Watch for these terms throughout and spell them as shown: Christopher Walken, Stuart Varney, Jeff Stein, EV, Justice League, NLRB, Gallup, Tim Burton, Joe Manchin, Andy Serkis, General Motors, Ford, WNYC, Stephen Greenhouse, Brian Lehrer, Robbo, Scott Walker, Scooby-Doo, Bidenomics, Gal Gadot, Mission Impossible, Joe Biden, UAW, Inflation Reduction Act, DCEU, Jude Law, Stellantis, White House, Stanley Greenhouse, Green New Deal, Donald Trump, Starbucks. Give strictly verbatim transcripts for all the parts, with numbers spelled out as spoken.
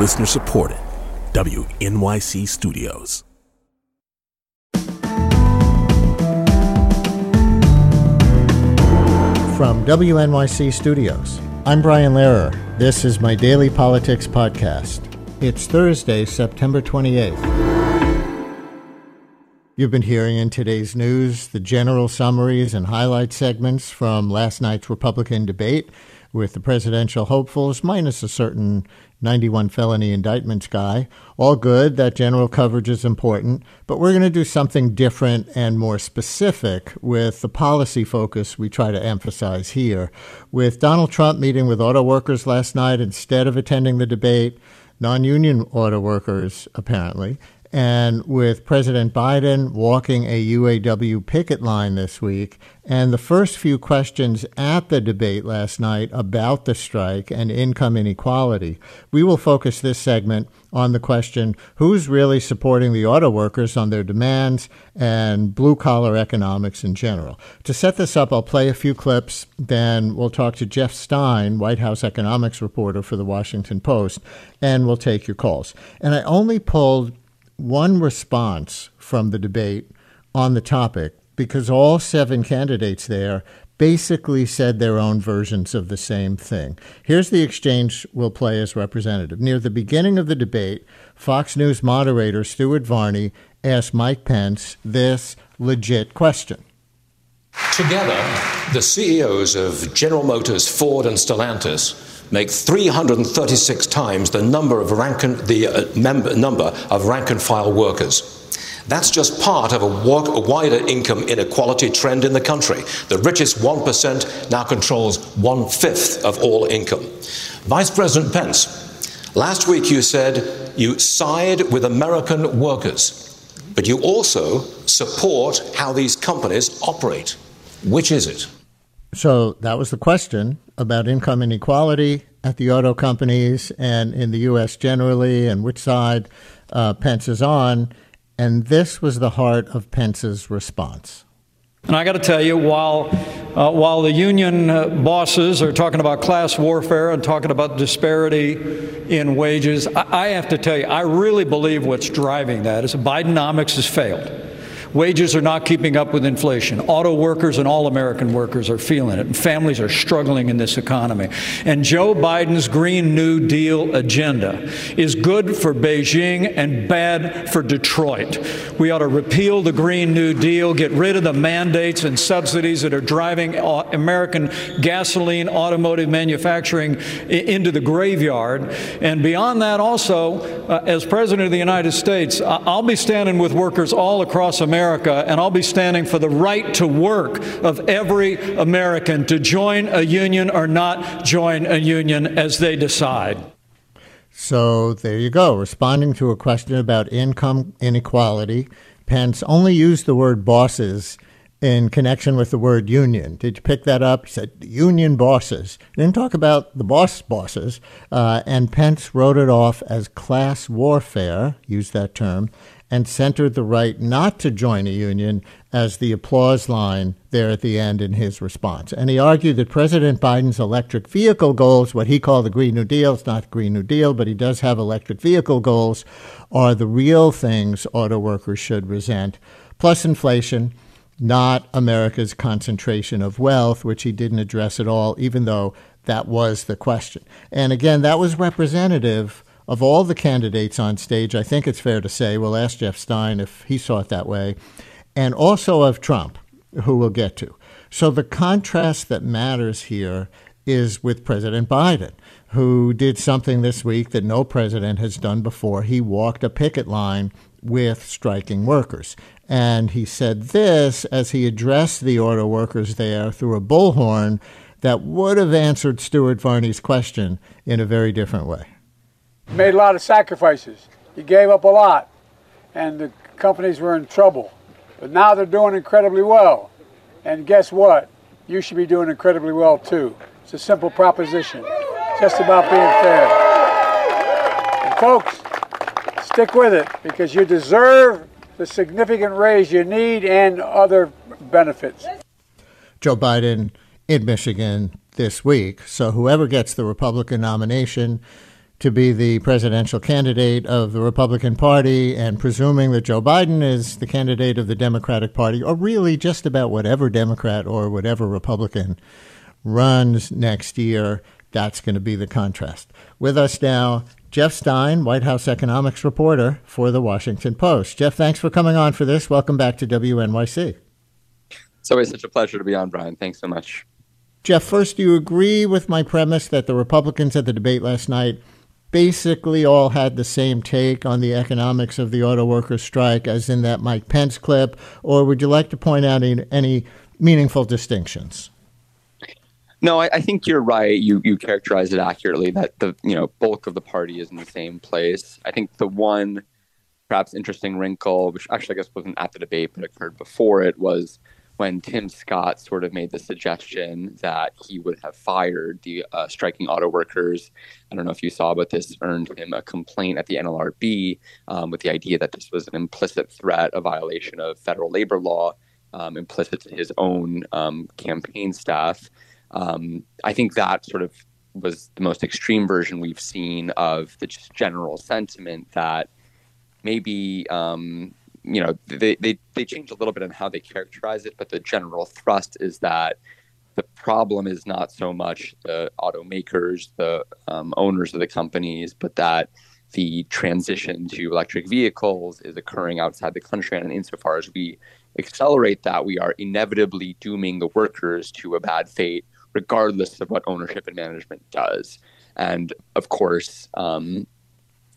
Listener supported, W N Y C Studios. From W N Y C Studios, I'm Brian Lehrer. This is my daily politics podcast. It's Thursday, September twenty-eighth. You've been hearing in today's news the general summaries and highlight segments from last night's Republican debate with the presidential hopefuls, minus a certain ninety-one felony indictments guy. All good, that general coverage is important, but we're going to do something different and more specific with the policy focus we try to emphasize here. With Donald Trump meeting with auto workers last night instead of attending the debate, non-union auto workers apparently, and with President Biden walking a U A W picket line this week, and the first few questions at the debate last night about the strike and income inequality, we will focus this segment on the question, who's really supporting the auto workers on their demands and blue-collar economics in general? To set this up, I'll play a few clips, then we'll talk to Jeff Stein, White House economics reporter for the Washington Post, and we'll take your calls. And I only pulled one response from the debate on the topic, because all seven candidates there basically said their own versions of the same thing. Here's the exchange we'll play as representative. Near the beginning of the debate, Fox News moderator Stuart Varney asked Mike Pence this legit question. Together, the C E Os of General Motors, Ford, and Stellantis make three hundred thirty-six times the number of rank and, the uh, member, number of rank and file workers. That's just part of a, walk, a wider income inequality trend in the country. The richest one percent now controls one-fifth of all income. Vice President Pence, last week you said you side with American workers, but you also support how these companies operate. Which is it? So that was the question about income inequality at the auto companies and in the U S generally, and which side uh, Pence is on. And this was the heart of Pence's response. And I got to tell you, while uh, while the union bosses are talking about class warfare and talking about disparity in wages, I, I have to tell you, I really believe what's driving that is Bidenomics has failed. Wages are not keeping up with inflation. Auto workers and all American workers are feeling it, and families are struggling in this economy. And Joe Biden's Green New Deal agenda is good for Beijing and bad for Detroit. We ought to repeal the Green New Deal, get rid of the mandates and subsidies that are driving American gasoline automotive manufacturing into the graveyard. And beyond that also, uh, as President of the United States, I'll be standing with workers all across America. America, and I'll be standing for the right to work of every American to join a union or not join a union as they decide. So there you go. Responding to a question about income inequality, Pence only used the word bosses in connection with the word union. Did you pick that up? He said union bosses. He didn't talk about the boss bosses. Uh, and Pence wrote it off as class warfare, used that term, and centered the right not to join a union as the applause line there at the end in his response. And he argued that President Biden's electric vehicle goals, what he called the Green New Deal, it's not the Green New Deal, but he does have electric vehicle goals, are the real things auto workers should resent, plus inflation, not America's concentration of wealth, which he didn't address at all, even though that was the question. And again, that was representative of all the candidates on stage, I think it's fair to say. We'll ask Jeff Stein if he saw it that way, and also of Trump, who we'll get to. So the contrast that matters here is with President Biden, who did something this week that no president has done before. He walked a picket line with striking workers. And he said this as he addressed the auto workers there through a bullhorn that would have answered Stuart Varney's question in a very different way. Made a lot of sacrifices. You gave up a lot, and the companies were in trouble. But now they're doing incredibly well. And guess what? You should be doing incredibly well, too. It's a simple proposition. It's just about being fair. And folks, stick with it, because you deserve the significant raise you need and other benefits. Joe Biden in Michigan this week. So whoever gets the Republican nomination to be the presidential candidate of the Republican Party and presuming that Joe Biden is the candidate of the Democratic Party, or really just about whatever Democrat or whatever Republican runs next year, that's going to be the contrast. With us now, Jeff Stein, White House economics reporter for The Washington Post. Jeff, thanks for coming on for this. Welcome back to W N Y C. It's always such a pleasure to be on, Brian. Thanks so much. Jeff, first, do you agree with my premise that the Republicans at the debate last night basically all had the same take on the economics of the auto workers' strike as in that Mike Pence clip, or would you like to point out any, any meaningful distinctions? No, I, I think you're right. You you characterized it accurately that the you know bulk of the party is in the same place. I think the one perhaps interesting wrinkle, which actually I guess wasn't at the debate but occurred before it, was when Tim Scott sort of made the suggestion that he would have fired the uh, striking auto workers. I don't know if you saw, but this earned him a complaint at the N L R B um, with the idea that this was an implicit threat, a violation of federal labor law, um, implicit to his own um, campaign staff. Um, I think that sort of was the most extreme version we've seen of the just general sentiment that maybe, um, you know, they, they, they change a little bit on how they characterize it, but the general thrust is that the problem is not so much the automakers, the um, owners of the companies, but that the transition to electric vehicles is occurring outside the country. And insofar as we accelerate that, we are inevitably dooming the workers to a bad fate, regardless of what ownership and management does. And of course, um,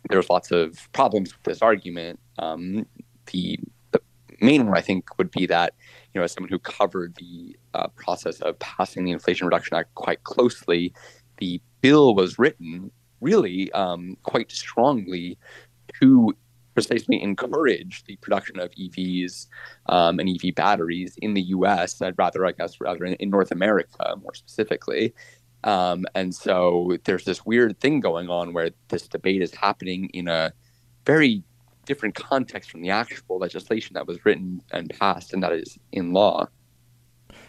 there's lots of problems with this argument. Um, the, the main one, I think, would be that, you know, as someone who covered the uh, process of passing the Inflation Reduction Act quite closely, the bill was written really um, quite strongly to precisely encourage the production of E Vs um, and E V batteries in the U S, I'd rather, I guess, rather in, in North America, more specifically. Um, and so there's this weird thing going on where this debate is happening in a very different context from the actual legislation that was written and passed, and that is in law.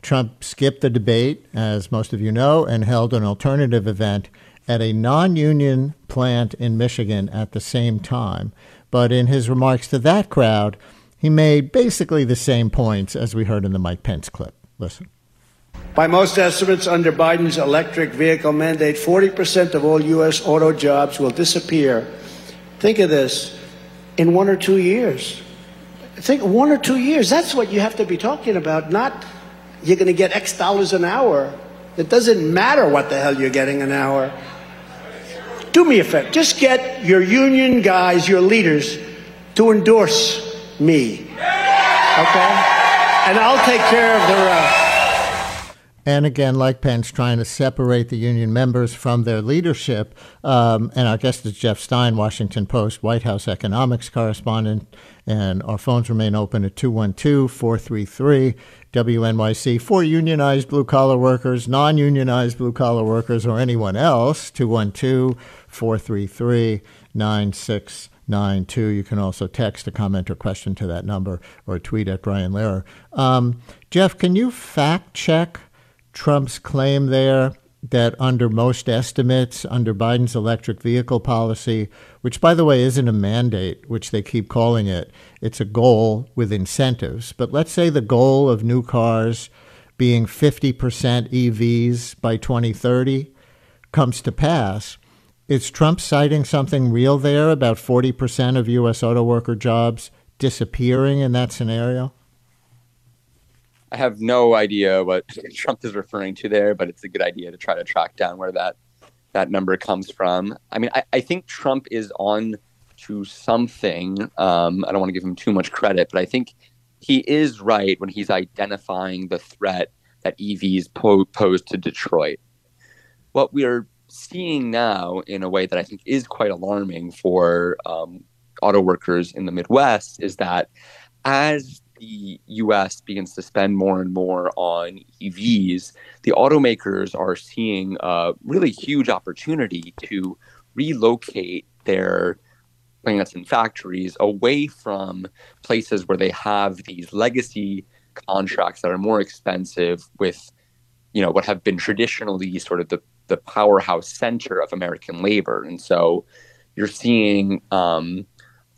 Trump skipped the debate, as most of you know, and held an alternative event at a non-union plant in Michigan at the same time. But in his remarks to that crowd, he made basically the same points as we heard in the Mike Pence clip. Listen. By most estimates, under Biden's electric vehicle mandate, forty percent of all U S auto jobs will disappear. Think of this, in one or two years. Think one or two years. That's what you have to be talking about, not you're going to get X dollars an hour. It doesn't matter what the hell you're getting an hour. Do me a favor, just get your union guys, your leaders, to endorse me, okay? And I'll take care of the rest. And again, like Pence, trying to separate the union members from their leadership. Um, and our guest is Jeff Stein, Washington Post, White House economics correspondent. And our phones remain open at two one two, four three three, W N Y C for unionized blue-collar workers, non-unionized blue-collar workers, or anyone else, two one two, four three three, nine six nine two. You can also text a comment or question to that number or tweet at Brian Lehrer. Um, Jeff, can you fact-check Trump's claim there that under most estimates, under Biden's electric vehicle policy, which, by the way, isn't a mandate, which they keep calling it, it's a goal with incentives. But let's say the goal of new cars being fifty percent E Vs by twenty thirty comes to pass. Is Trump citing something real there about forty percent of U S auto worker jobs disappearing in that scenario? I have no idea what Trump is referring to there, but it's a good idea to try to track down where that that number comes from. I mean, I, I think Trump is on to something. Um, I don't want to give him too much credit, but I think he is right when he's identifying the threat that E Vs po- pose to Detroit. What we are seeing now in a way that I think is quite alarming for um, auto workers in the Midwest is that as the U S begins to spend more and more on E Vs, the automakers are seeing a really huge opportunity to relocate their plants and factories away from places where they have these legacy contracts that are more expensive with, you know, what have been traditionally sort of the the powerhouse center of American labor. And so you're seeing, um,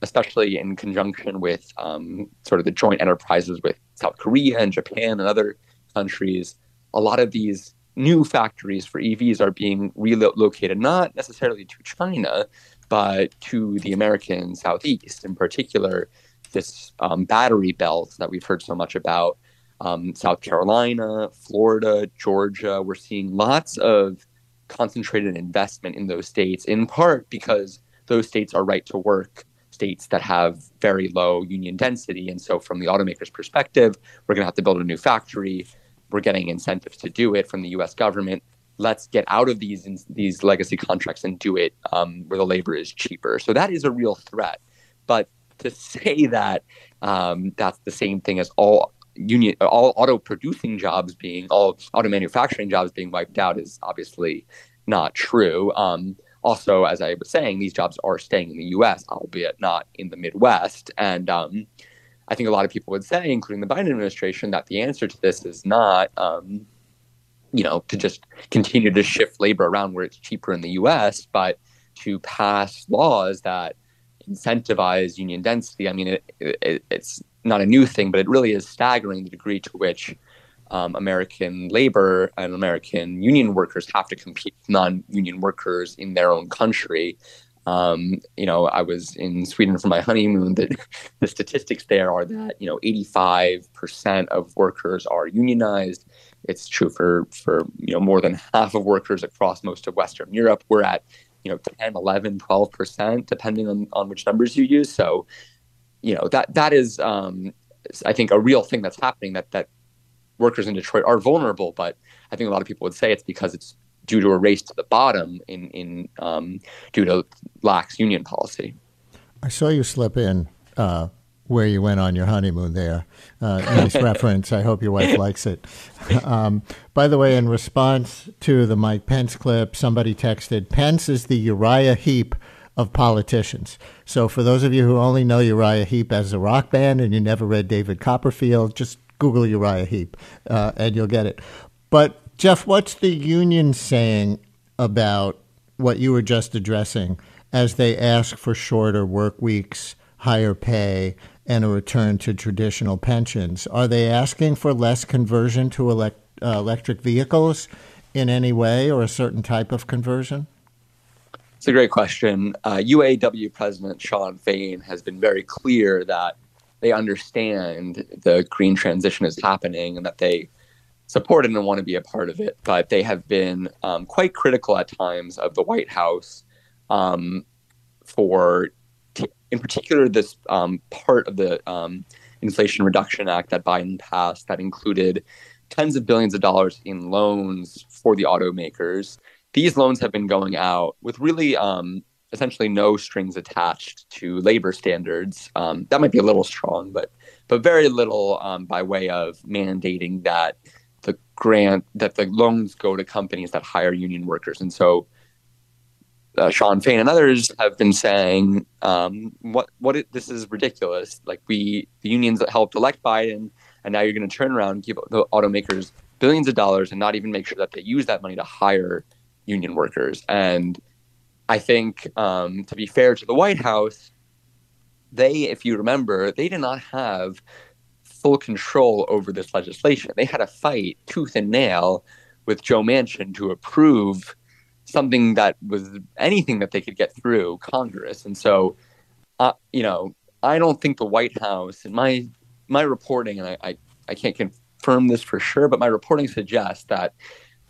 especially in conjunction with um, sort of the joint enterprises with South Korea and Japan and other countries, a lot of these new factories for E Vs are being relocated, not necessarily to China, but to the American Southeast. In particular, this um, battery belt that we've heard so much about, um, South Carolina, Florida, Georgia, we're seeing lots of concentrated investment in those states, in part because those states are right to work states that have very low union density. And so from the automaker's perspective, we're going to have to build a new factory. We're getting incentives to do it from the U S government. Let's get out of these these legacy contracts and do it um, where the labor is cheaper. So that is a real threat. But to say that um, that's the same thing as all union, all auto producing jobs being, all auto manufacturing jobs being wiped out is obviously not true. Um, also, as I was saying, these jobs are staying in the U S, albeit not in the Midwest. And um, I think a lot of people would say, including the Biden administration, that the answer to this is not, um, you know, to just continue to shift labor around where it's cheaper in the U S, but to pass laws that incentivize union density. I mean, it, it, it's not a new thing, but it really is staggering the degree to which um, American labor and American union workers have to compete with non-union workers in their own country. Um, you know, I was in Sweden for my honeymoon. That the statistics there are that, you know, eighty-five percent of workers are unionized. It's true for, for, you know, more than half of workers across most of Western Europe. We're at, you know, ten, eleven, twelve percent, depending on, on which numbers you use. So, you know, that, that is, um, I think, a real thing that's happening, that, that workers in Detroit are vulnerable. But I think a lot of people would say it's because it's due to a race to the bottom in, in um, due to lax union policy. I saw you slip in uh, where you went on your honeymoon there. Uh, nice reference. I hope your wife likes it. Um, by the way, in response to the Mike Pence clip, somebody texted, Pence is the Uriah Heep of politicians. So for those of you who only know Uriah Heep as a rock band and you never read David Copperfield, just Google Uriah Heep uh, and you'll get it. But Jeff, what's the union saying about what you were just addressing as they ask for shorter work weeks, higher pay, and a return to traditional pensions? Are they asking for less conversion to elect, uh, electric vehicles in any way, or a certain type of conversion? It's a great question. Uh, U A W President Shawn Fain has been very clear that they understand the green transition is happening and that they support it and want to be a part of it. But they have been um, quite critical at times of the White House um, for, t- in particular, this um, part of the um, Inflation Reduction Act that Biden passed that included tens of billions of dollars in loans for the automakers. These loans have been going out with really um, essentially no strings attached to labor standards. Um, that might be a little strong, but but very little um, by way of mandating that the grant, that the loans go to companies that hire union workers. And so uh, Shawn Fain and others have been saying, um, what, what it, this is ridiculous. Like, we, the unions that helped elect Biden, and now you're going to turn around and give the automakers billions of dollars and not even make sure that they use that money to hire union workers. And I think, um, to be fair to the White House, they, if you remember, they did not have full control over this legislation. They had a fight tooth and nail with Joe Manchin to approve something that was anything that they could get through Congress. And so, uh, you know, I don't think the White House, and my my reporting, and I, I, I can't confirm this for sure, but my reporting suggests that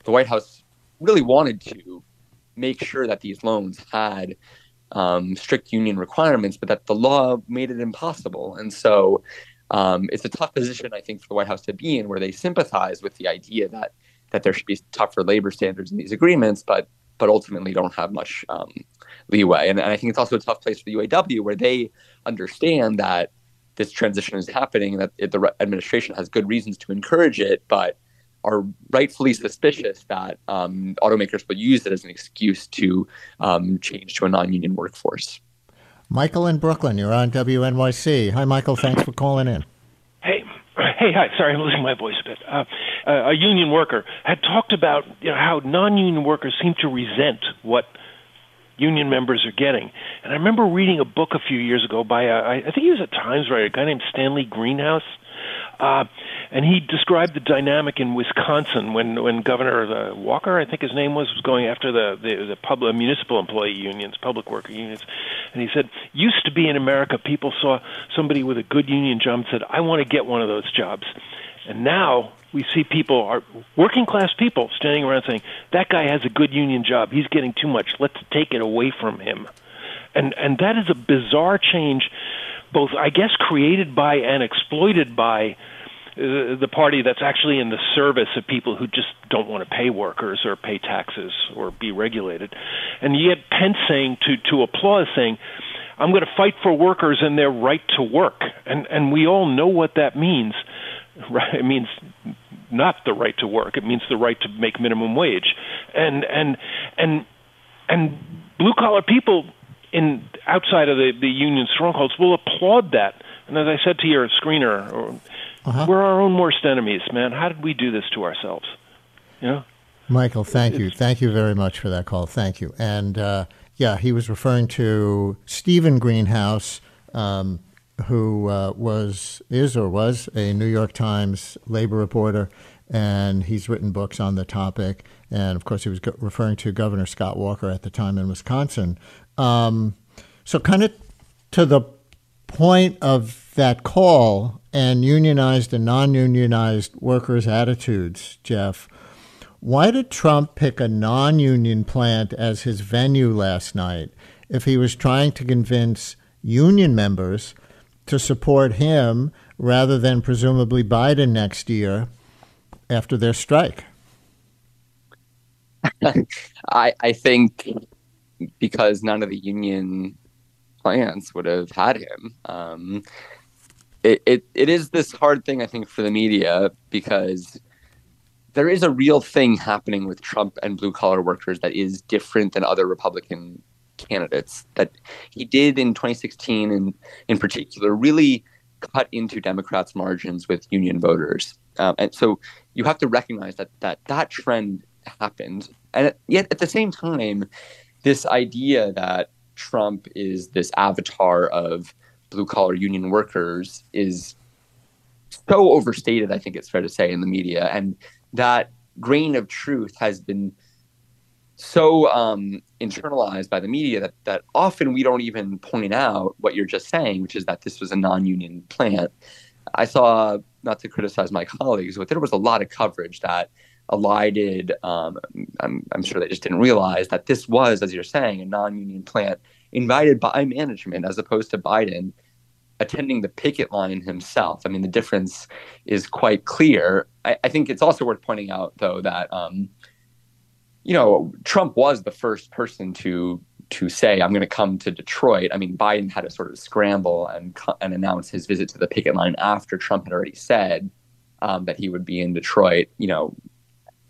the White House really wanted to make sure that these loans had um, strict union requirements, but that the law made it impossible. And so um, it's a tough position, I think, for the White House to be in, where they sympathize with the idea that that there should be tougher labor standards in these agreements, but but ultimately don't have much um, leeway. And, and I think it's also a tough place for the U A W, where they understand that this transition is happening and that it, the administration has good reasons to encourage it, but are rightfully suspicious that um, automakers will use it as an excuse to um, change to a non-union workforce. Michael in Brooklyn, you're on W N Y C. Hi, Michael. Thanks for calling in. Hey. hey, hi, sorry, I'm losing my voice a bit. Uh, a union worker had talked about you know, how non-union workers seem to resent what union members are getting. And I remember reading a book a few years ago by, a, I think he was a Times writer, a guy named Stanley Greenhouse. Uh, and he described the dynamic in Wisconsin when, when Governor uh, Walker, I think his name was, was going after the, the, the public, municipal employee unions, public worker unions. And he said, used to be in America, people saw somebody with a good union job and said, I want to get one of those jobs. And now we see people, are working class people, standing around saying, that guy has a good union job. He's getting too much. Let's take it away from him. And and that is a bizarre change, both, I guess, created by and exploited by uh, the party that's actually in the service of people who just don't want to pay workers or pay taxes or be regulated. And yet Pence saying to, to applause, saying, I'm going to fight for workers and their right to work. And, and we all know what that means. It means not the right to work. It means the right to make minimum wage. And, and, and, and blue-collar people in outside of the, the union strongholds will applaud that. And as I said to your screener, or, uh-huh. we're our own worst enemies, man. How did we do this to ourselves? You know? Michael, thank it's, you. Thank you very much for that call. Thank you. And, uh, yeah, he was referring to Stephen Greenhouse, um, who uh, was, is or was a New York Times labor reporter, and he's written books on the topic. And, of course, he was go- referring to Governor Scott Walker at the time in Wisconsin. Um, so kind of to the point of that call and unionized and non-unionized workers' attitudes, Jeff, why did Trump pick a non-union plant as his venue last night if he was trying to convince union members to support him rather than presumably Biden next year after their strike? I, I think because none of the union plants would have had him. Um, it, it it is this hard thing, I think, for the media, because there is a real thing happening with Trump and blue-collar workers that is different than other Republican candidates, that he did in twenty sixteen and in particular really cut into Democrats' margins with union voters. Um, and so you have to recognize that that that trend happened. And yet at the same time, this idea that Trump is this avatar of blue-collar union workers is so overstated, I think it's fair to say, in the media. And that grain of truth has been so um, internalized by the media that, that often we don't even point out what you're just saying, which is that this was a non-union plant. I saw, not to criticize my colleagues, but there was a lot of coverage that Ally did. Um, I'm, I'm sure they just didn't realize that this was, as you're saying, a non-union plant invited by management as opposed to Biden attending the picket line himself. I mean, the difference is quite clear. I, I think it's also worth pointing out, though, that um, you know, Trump was the first person to to say, I'm going to come to Detroit. I mean, Biden had to sort of scramble and and announce his visit to the picket line after Trump had already said um, that he would be in Detroit. You know,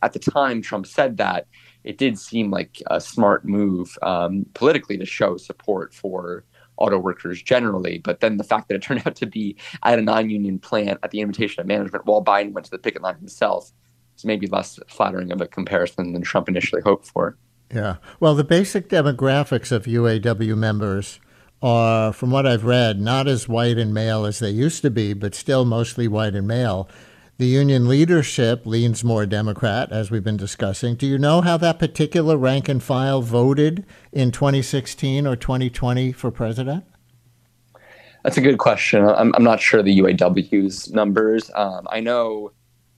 at the time Trump said that, it did seem like a smart move um, politically to show support for auto workers generally. But then the fact that it turned out to be at a non-union plant at the invitation of management while Biden went to the picket line himself, it's maybe less flattering of a comparison than Trump initially hoped for. Yeah. Well, the basic demographics of U A W members are, from what I've read, not as white and male as they used to be, but still mostly white and male. The union leadership leans more Democrat, as we've been discussing. Do you know how that particular rank and file voted in twenty sixteen or twenty twenty for president? That's a good question. I'm, I'm not sure the U A W's numbers. Um, I know,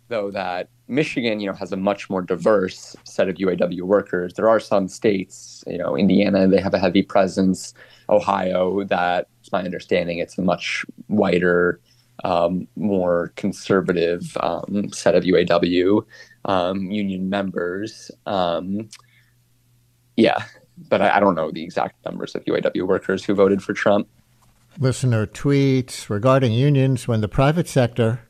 though, that Michigan, you know, has a much more diverse set of U A W workers. There are some states, you know, Indiana, they have a heavy presence. Ohio, that, it's my understanding, it's a much wider, um, more conservative um, set of U A W um, union members. Um, yeah, but I, I don't know the exact numbers of U A W workers who voted for Trump. Listener tweets regarding unions: when the private sector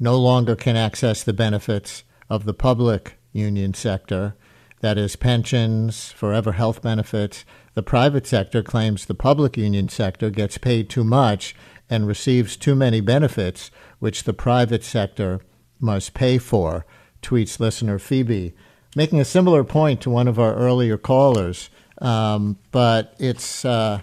no longer can access the benefits of the public union sector, that is pensions, forever health benefits, the private sector claims the public union sector gets paid too much and receives too many benefits, which the private sector must pay for, tweets listener Phoebe, making a similar point to one of our earlier callers. Um, but it's, uh,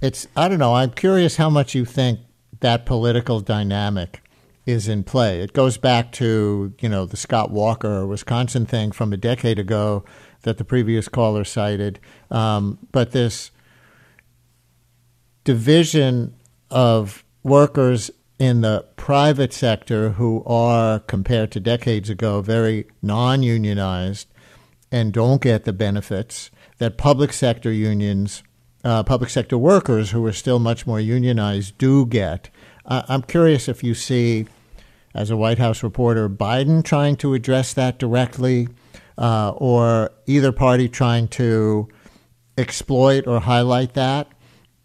it's, I don't know, I'm curious how much you think that political dynamic is in play. It goes back to, you know, the Scott Walker, Wisconsin thing from a decade ago that the previous caller cited. Um, but this division of workers in the private sector who are, compared to decades ago, very non-unionized and don't get the benefits that public sector unions, uh, public sector workers who are still much more unionized do get. Uh, I'm curious if you see, as a White House reporter, Biden trying to address that directly, uh, or either party trying to exploit or highlight that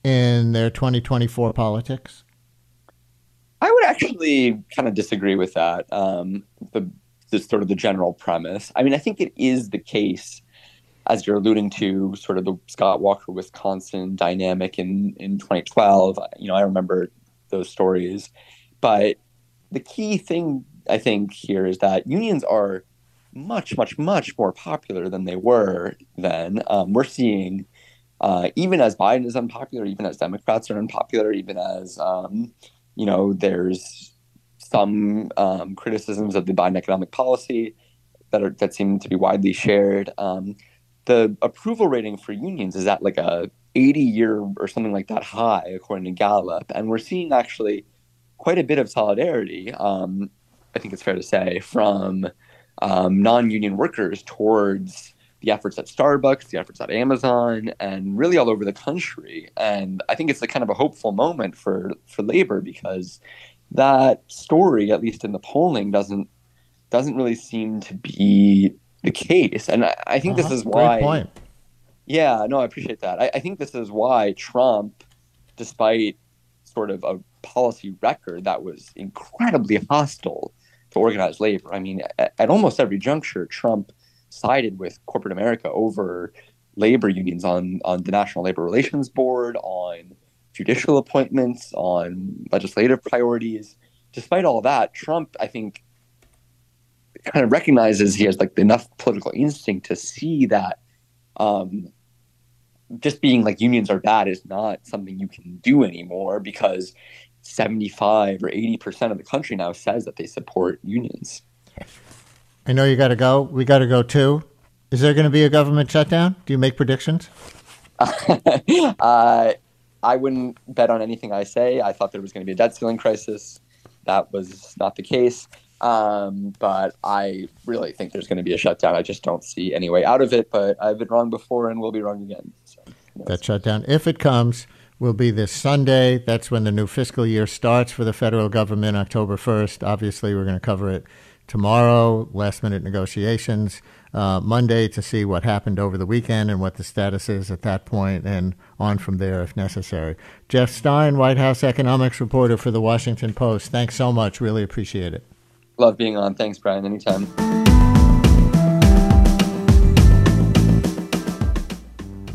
in their twenty twenty-four politics? I would actually kind of disagree with that, um, the, the sort of the general premise. I mean, I think it is the case, as you're alluding to, sort of the Scott Walker, Wisconsin dynamic in, in twenty twelve. You know, I remember those stories. But the key thing, I think, here is that unions are much, much, much more popular than they were then. Um, we're seeing, uh, even as Biden is unpopular, even as Democrats are unpopular, even as, um, you know, there's some um, criticisms of the Biden economic policy that are that seem to be widely shared. Um, the approval rating for unions is at like a eighty year or something like that high, according to Gallup. And we're seeing actually quite a bit of solidarity, um, I think it's fair to say, from um, non-union workers towards the efforts at Starbucks, the efforts at Amazon, and really all over the country. And I think it's a kind of a hopeful moment for, for labor, because that story, at least in the polling, doesn't doesn't really seem to be the case. And I, I think uh-huh. this is why... Great point. Yeah, no, I appreciate that. I, I think this is why Trump, despite sort of a policy record that was incredibly hostile to organized labor, I mean, at, at almost every juncture, Trump sided with corporate America over labor unions on, on the National Labor Relations Board, on judicial appointments, on legislative priorities. Despite all that, Trump, I think, kind of recognizes he has like enough political instinct to see that um, just being like unions are bad is not something you can do anymore, because seventy-five or eighty percent of the country now says that they support unions. I know you got to go. We got to go, too. Is there going to be a government shutdown? Do you make predictions? uh, I wouldn't bet on anything I say. I thought there was going to be a debt ceiling crisis. That was not the case. Um, but I really think there's going to be a shutdown. I just don't see any way out of it. But I've been wrong before and will be wrong again. So, you know, that shutdown, if it comes, will be this Sunday. That's when the new fiscal year starts for the federal government, October first. Obviously, we're going to cover it tomorrow, last-minute negotiations, uh, Monday to see what happened over the weekend and what the status is at that point, and on from there if necessary. Jeff Stein, White House economics reporter for The Washington Post. Thanks so much. Really appreciate it. Love being on. Thanks, Brian. Anytime.